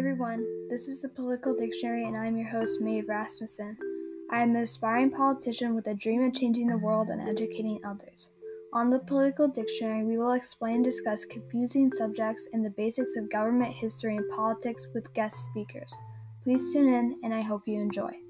everyone, this is the Political Dictionary and I'm your host, Maeve Rasmussen. I am an aspiring politician with a dream of changing the world and educating others. On the Political Dictionary, we will explain and discuss confusing subjects and the basics of government history and politics with guest speakers. Please tune in and I hope you enjoy.